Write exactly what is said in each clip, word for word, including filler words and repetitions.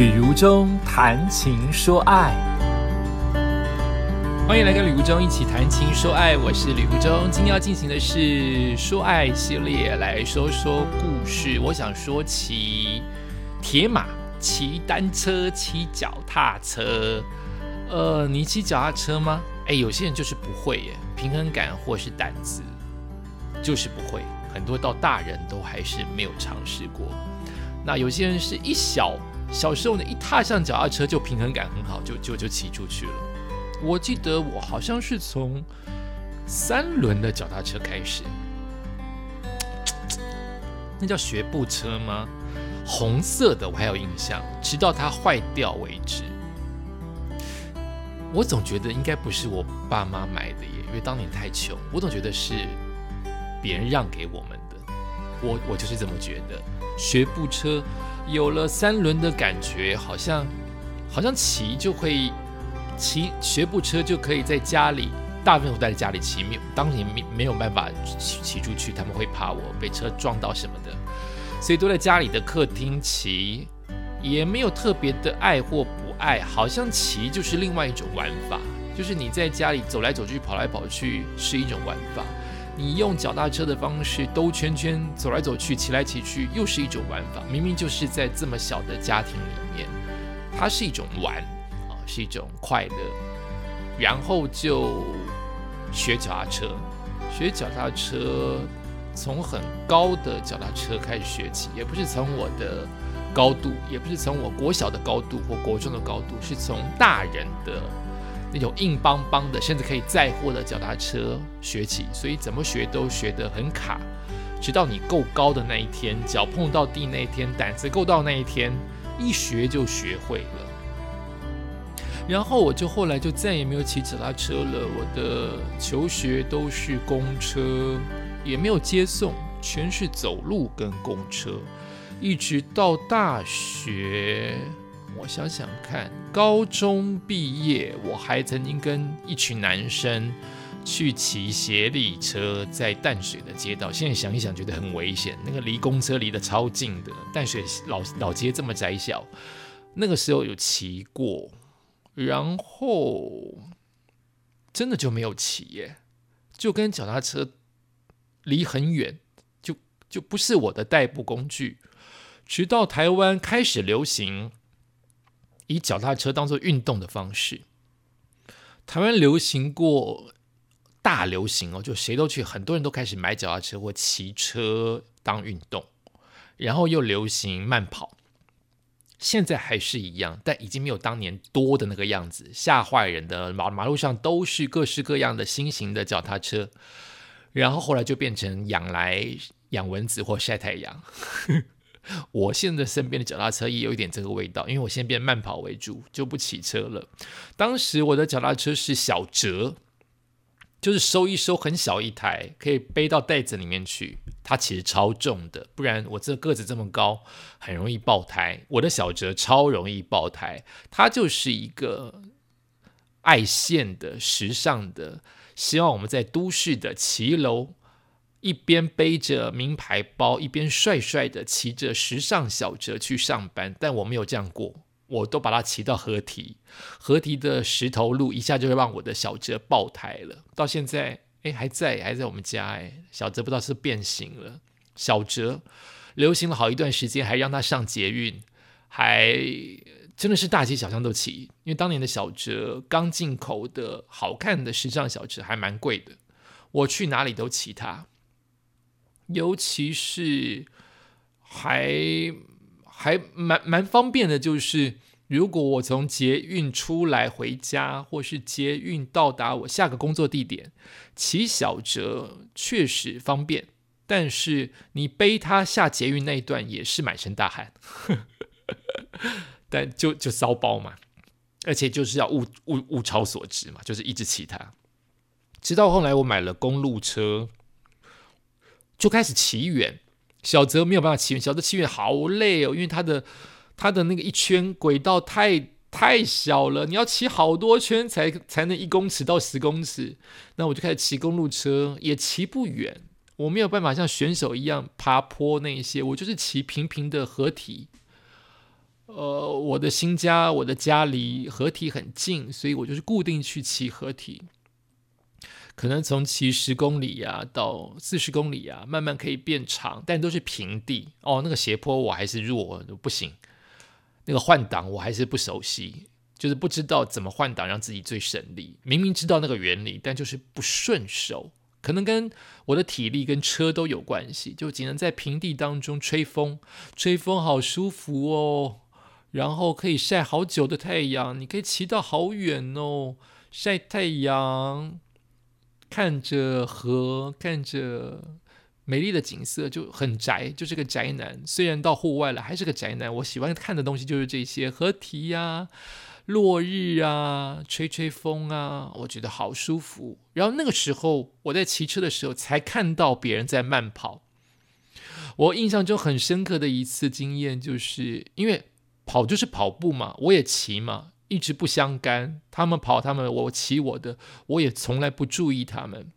旅如中谈情说爱，欢迎来跟旅如中一起谈情说爱，我是旅如中。今天要进行的是说爱系列，来说说故事。我想说骑铁马、骑单车、骑脚踏车。呃，你骑脚踏车吗？哎，有些人就是不会耶，平衡感或是胆子就是不会，很多到大人都还是没有尝试过。那有些人是一小。小时候呢，一踏上脚踏车就平衡感很好，就就就骑出去了。我记得我好像是从三轮的脚踏车开始，那叫学步车吗？红色的我还有印象，直到它坏掉为止。我总觉得应该不是我爸妈买的耶，因为当年太穷，我总觉得是别人让给我们的。我我就是这么觉得，学步车。有了三轮的感觉，好像好像骑就会骑学步车就可以在家里，大部分我待在家里骑，当年没有办法骑出去，他们会怕我被车撞到什么的，所以都在家里的客厅骑，也没有特别的爱或不爱，好像骑就是另外一种玩法，就是你在家里走来走去、跑来跑去是一种玩法，你用脚踏车的方式兜圈圈走来走去骑来骑去又是一种玩法，明明就是在这么小的家庭里面，它是一种玩、哦、是一种快乐。然后就学脚踏车，学脚踏车从很高的脚踏车开始学起，也不是从我的高度，也不是从我国小的高度或国中的高度，是从大人的那种硬邦邦的，甚至可以载货的脚踏车学起，所以怎么学都学得很卡。直到你够高的那一天，脚碰到地那一天，胆子够到那一天，一学就学会了。然后我就后来就再也没有骑脚踏车了，我的求学都是公车，也没有接送，全是走路跟公车，一直到大学。我想想看，高中毕业，我还曾经跟一群男生去骑协力车，在淡水的街道。现在想一想，觉得很危险。那个离公车离得超近的，淡水 老, 老街这么窄小，那个时候有骑过，然后真的就没有骑耶，就跟脚踏车离很远，就就不是我的代步工具。直到台湾开始流行。以脚踏车当作运动的方式，台湾流行过大流行哦，就谁都去，很多人都开始买脚踏车或骑车当运动，然后又流行慢跑，现在还是一样，但已经没有当年多的那个样子，吓坏人的，马路上都是各式各样的新型的脚踏车，然后后来就变成养来养蚊子或晒太阳。我现在身边的脚踏车也有一点这个味道，因为我现在变慢跑为主，就不骑车了。当时我的脚踏车是小折，就是收一收很小一台，可以背到袋子里面去，它其实超重的，不然我这个子这么高，很容易爆胎。我的小折超容易爆胎，它就是一个爱现的、时尚的，希望我们在都市的骑楼。一边背着名牌包，一边帅帅的骑着时尚小车去上班，但我没有这样过，我都把它骑到河堤，河堤的石头路一下就会让我的小车爆胎了。到现在，哎，还在，还在我们家，哎，小车不知道是变形了。小车流行了好一段时间，还让它上捷运，还真的是大街小巷都骑，因为当年的小车刚进口的好看的时尚小车还蛮贵的，我去哪里都骑它。尤其是还还蛮蛮方便的，就是如果我从捷运出来回家，或是捷运到达我下个工作地点，骑小折确实方便，但是你背它下捷运那一段也是满身大汗，但就就骚包嘛，而且就是要物物物超所值嘛，就是一直骑它，直到后来我买了公路车。就开始骑远，小泽没有办法骑远，小泽骑远好累哦，因为他的他的那个一圈轨道太太小了，你要骑好多圈才才能一公尺到十公尺。那我就开始骑公路车，也骑不远，我没有办法像选手一样爬坡那一些，我就是骑平平的河堤。呃，我的新家我的家离合体很近，所以我就是固定去骑合体，可能从骑十公里啊到四十公里啊，慢慢可以变长，但都是平地哦。那个斜坡我还是弱，不行。那个换挡我还是不熟悉，就是不知道怎么换挡让自己最省力。明明知道那个原理，但就是不顺手，可能跟我的体力跟车都有关系。就只能在平地当中吹风，吹风好舒服哦，然后可以晒好久的太阳，你可以骑到好远哦，晒太阳。看着河，看着美丽的景色，就很宅，就是个宅男。虽然到户外了，还是个宅男。我喜欢看的东西就是这些，河堤啊，落日啊，吹吹风啊，我觉得好舒服。然后那个时候，我在骑车的时候才看到别人在慢跑。我印象中很深刻的一次经验，就是因为跑就是跑步嘛，我也骑嘛。一直不相干，他们跑他们，我骑我的，我也从来不注意他们。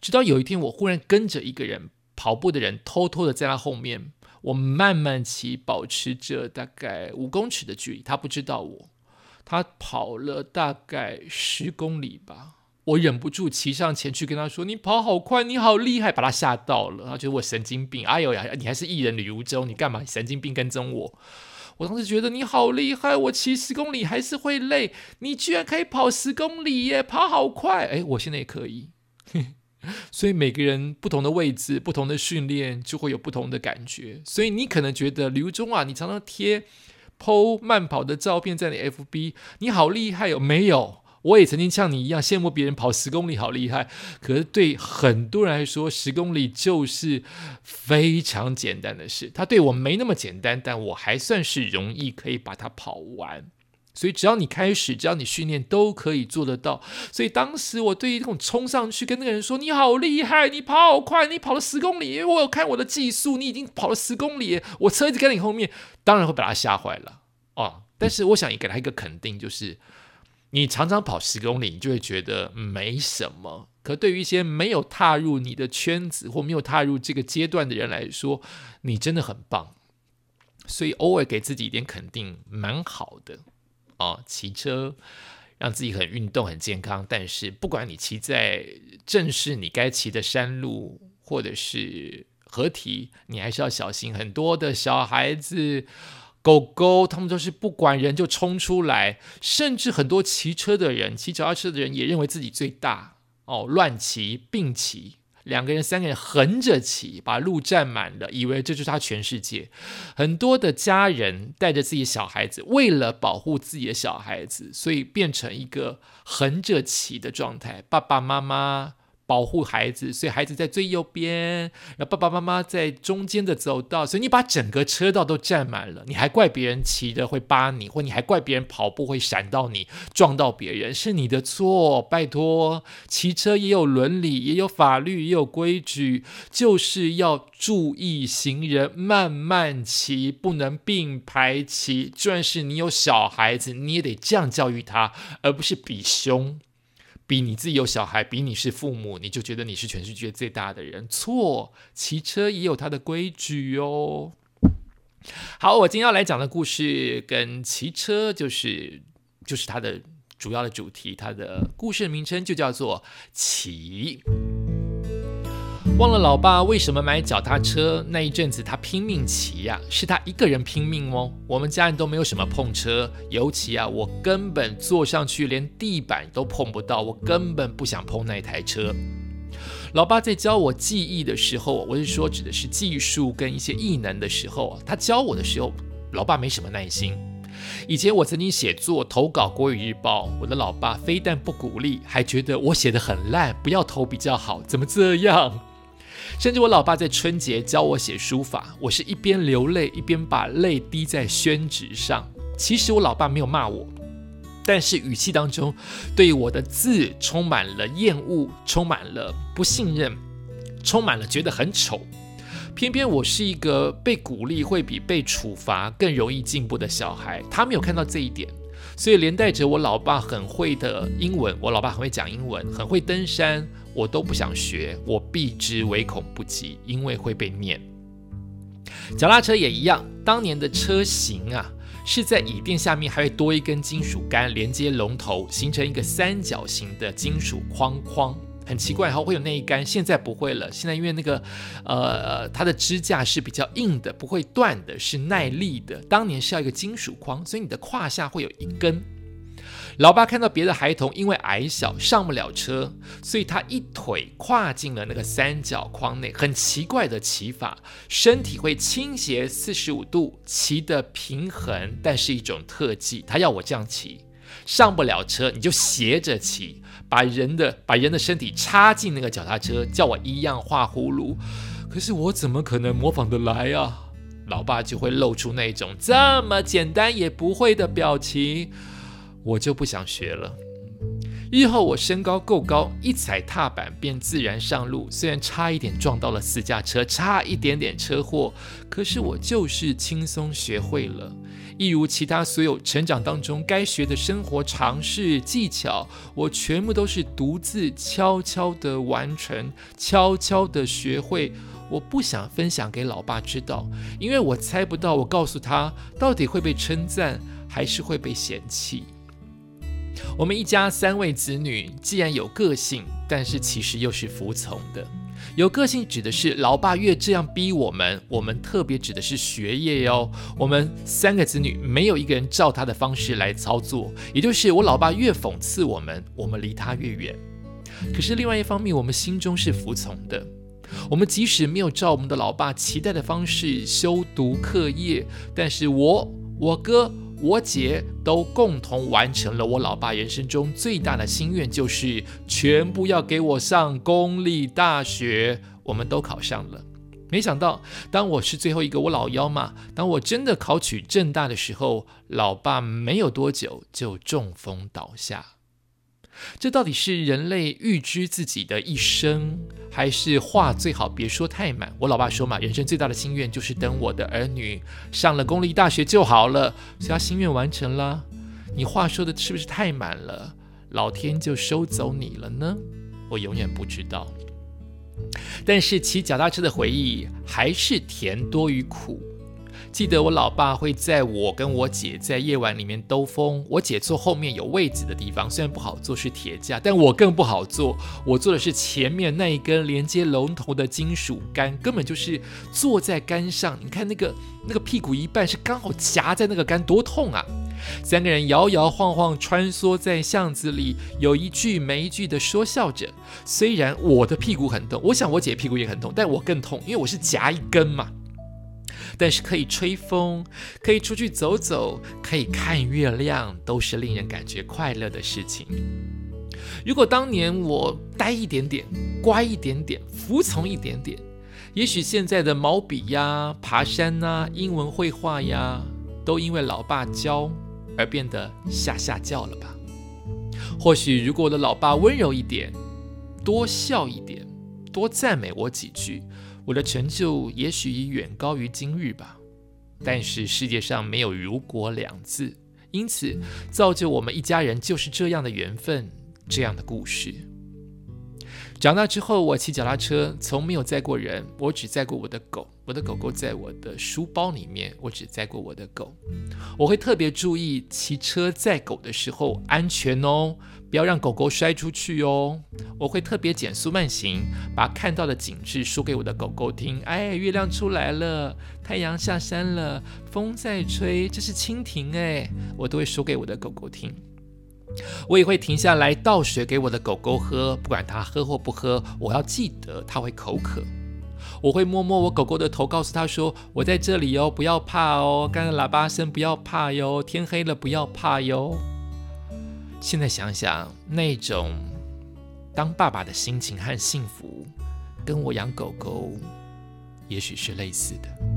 直到有一天，我忽然跟着一个人跑步的人，偷偷的在他后面，我慢慢骑，保持着大概五公尺的距离，他不知道我，他跑了大概十公里吧。我忍不住骑上前去跟他说：“你跑好快，你好厉害！”把他吓到了，他觉得我神经病。哎呦呀，你还是艺人旅游周，你干嘛神经病跟踪我？我当时觉得你好厉害，我骑十公里还是会累，你居然可以跑十公里耶，跑好快！哎，我现在也可以。所以每个人不同的位置、不同的训练，就会有不同的感觉。所以你可能觉得刘中啊，你常常贴 P O 慢跑的照片在你 F B， 你好厉害哦。没有，我也曾经像你一样羡慕别人跑十公里好厉害。可是对很多人来说，十公里就是非常简单的事。它对我没那么简单，但我还算是容易可以把它跑完。所以只要你开始，只要你训练，都可以做得到。所以当时我对于那种冲上去跟那个人说：“你好厉害，你跑好快，你跑了十公里，因为我有看我的技术，你已经跑了十公里，我车一直跟你后面。”当然会把他吓坏了哦。但是我想也给他一个肯定，就是。你常常跑十公里，你就会觉得没什么。可对于一些没有踏入你的圈子或没有踏入这个阶段的人来说，你真的很棒。所以偶尔给自己一点肯定，蛮好的。哦，骑车让自己很运动、很健康，但是不管你骑在正是你该骑的山路，或者是河堤，你还是要小心。很多的小孩子。狗狗他们都是不管人就冲出来，甚至很多骑车的人、骑脚踏车的人也认为自己最大哦，乱骑、并骑，两个人、三个人横着骑，把路占满了，以为这就是他全世界。很多的家人带着自己的小孩子，为了保护自己的小孩子，所以变成一个横着骑的状态。爸爸妈妈保护孩子，所以孩子在最右边，然后爸爸妈妈在中间的走道，所以你把整个车道都占满了，你还怪别人骑的会扒你，或你还怪别人跑步会闪到你，撞到别人，是你的错，拜托，骑车也有伦理，也有法律，也有规矩，就是要注意行人，慢慢骑，不能并排骑，就算是你有小孩子，你也得这样教育他，而不是比凶。比你自己有小孩，比你是父母，你就觉得你是全世界最大的人，错，骑车也有它的规矩哦。好，我今天要来讲的故事跟骑车就是就是它的主要的主题，它的故事名称就叫做骑。忘了老爸为什么买脚踏车，那一阵子他拼命骑啊，是他一个人拼命哦，我们家人都没有什么碰车，尤其啊，我根本坐上去连地板都碰不到，我根本不想碰那台车。老爸在教我技艺的时候，我是说指的是技术跟一些艺能的时候，他教我的时候，老爸没什么耐心。以前我曾经写作投稿国语日报，我的老爸非但不鼓励，还觉得我写得很烂，不要投比较好，怎么这样？甚至我老爸在春节教我写书法，我是一边流泪一边把泪滴在宣纸上。其实我老爸没有骂我，但是语气当中对我的字充满了厌恶，充满了不信任，充满了觉得很丑。偏偏我是一个被鼓励会比被处罚更容易进步的小孩，他没有看到这一点，所以连带着我老爸很会的英文，我老爸很会讲英文，很会登山，我都不想学，我避之唯恐不及，因为会被念。脚踏车也一样，当年的车型啊，是在椅垫下面还会多一根金属杆连接龙头，形成一个三角形的金属框框。很奇怪，会有那一杆，现在不会了。现在因为那个，呃，它的支架是比较硬的，不会断的，是耐力的。当年是要一个金属框，所以你的胯下会有一根。老爸看到别的孩童因为矮小上不了车，所以他一腿跨进了那个三角框内，很奇怪的骑法，身体会倾斜四十五度，骑得平衡，但是一种特技。他要我这样骑，上不了车你就斜着骑，把人的把人的身体插进那个脚踏车，叫我一样画葫芦。可是我怎么可能模仿得来啊？老爸就会露出那种这么简单也不会的表情，我就不想学了。日后我身高够高，一踩踏板便自然上路，虽然差一点撞到了私家车，差一点点车祸，可是我就是轻松学会了。一如其他所有成长当中该学的生活常识技巧，我全部都是独自悄悄的完成，悄悄的学会。我不想分享给老爸知道，因为我猜不到我告诉他到底会被称赞还是会被嫌弃。我们一家三位子女，既然有个性，但是其实又是服从的。有个性指的是老爸越这样逼我们，我们特别指的是学业哦。我们三个子女没有一个人照他的方式来操作，也就是我老爸越讽刺我们，我们离他越远。可是另外一方面，我们心中是服从的。我们即使没有照我们的老爸期待的方式修读课业，但是我、我哥、我姐都共同完成了我老爸人生中最大的心愿，就是全部要给我上公立大学。我们都考上了。没想到当我是最后一个，我老幺嘛，当我真的考取政大的时候，老爸没有多久就中风倒下。这到底是人类预知自己的一生，还是话最好别说太满？我老爸说嘛，人生最大的心愿就是等我的儿女上了公立大学就好了，所以他心愿完成了。你话说的是不是太满了，老天就收走你了呢？我永远不知道。但是骑脚踏车的回忆还是甜多于苦。记得我老爸会在我跟我姐在夜晚里面兜风，我姐坐后面有位置的地方，虽然不好坐是铁架，但我更不好坐，我坐的是前面那一根连接龙头的金属杆，根本就是坐在杆上，你看那个那个屁股一半是刚好夹在那个杆，多痛啊！三个人摇摇晃晃穿梭在巷子里，有一句没一句的说笑着。虽然我的屁股很痛，我想我姐屁股也很痛，但我更痛，因为我是夹一根嘛。但是可以吹风，可以出去走走，可以看月亮，都是令人感觉快乐的事情。如果当年我呆一点点，乖一点点，服从一点点，也许现在的毛笔呀、爬山啊、英文绘画呀，都因为老爸教而变得下下叫了吧。或许如果我的老爸温柔一点，多笑一点，多赞美我几句，我的成就也许已远高于今日吧。但是世界上没有如果两字，因此造就我们一家人就是这样的缘分，这样的故事。长大之后，我骑脚踏车从没有载过人，我只载过我的狗，我的狗狗在我的书包里面，我只载过我的狗。我会特别注意骑车载狗的时候安全哦，不要让狗狗摔出去哦。我会特别减速慢行，把看到的景致说给我的狗狗听。哎，月亮出来了，太阳下山了，风在吹，这是蜻蜓哎，我都会说给我的狗狗听。我也会停下来倒水给我的狗狗喝，不管它喝或不喝，我要记得它会口渴。我会摸摸我狗狗的头，告诉它说我在这里哦，不要怕哦，刚才喇叭声不要怕哟，天黑了不要怕哟。现在想想，那种当爸爸的心情和幸福，跟我养狗狗也许是类似的。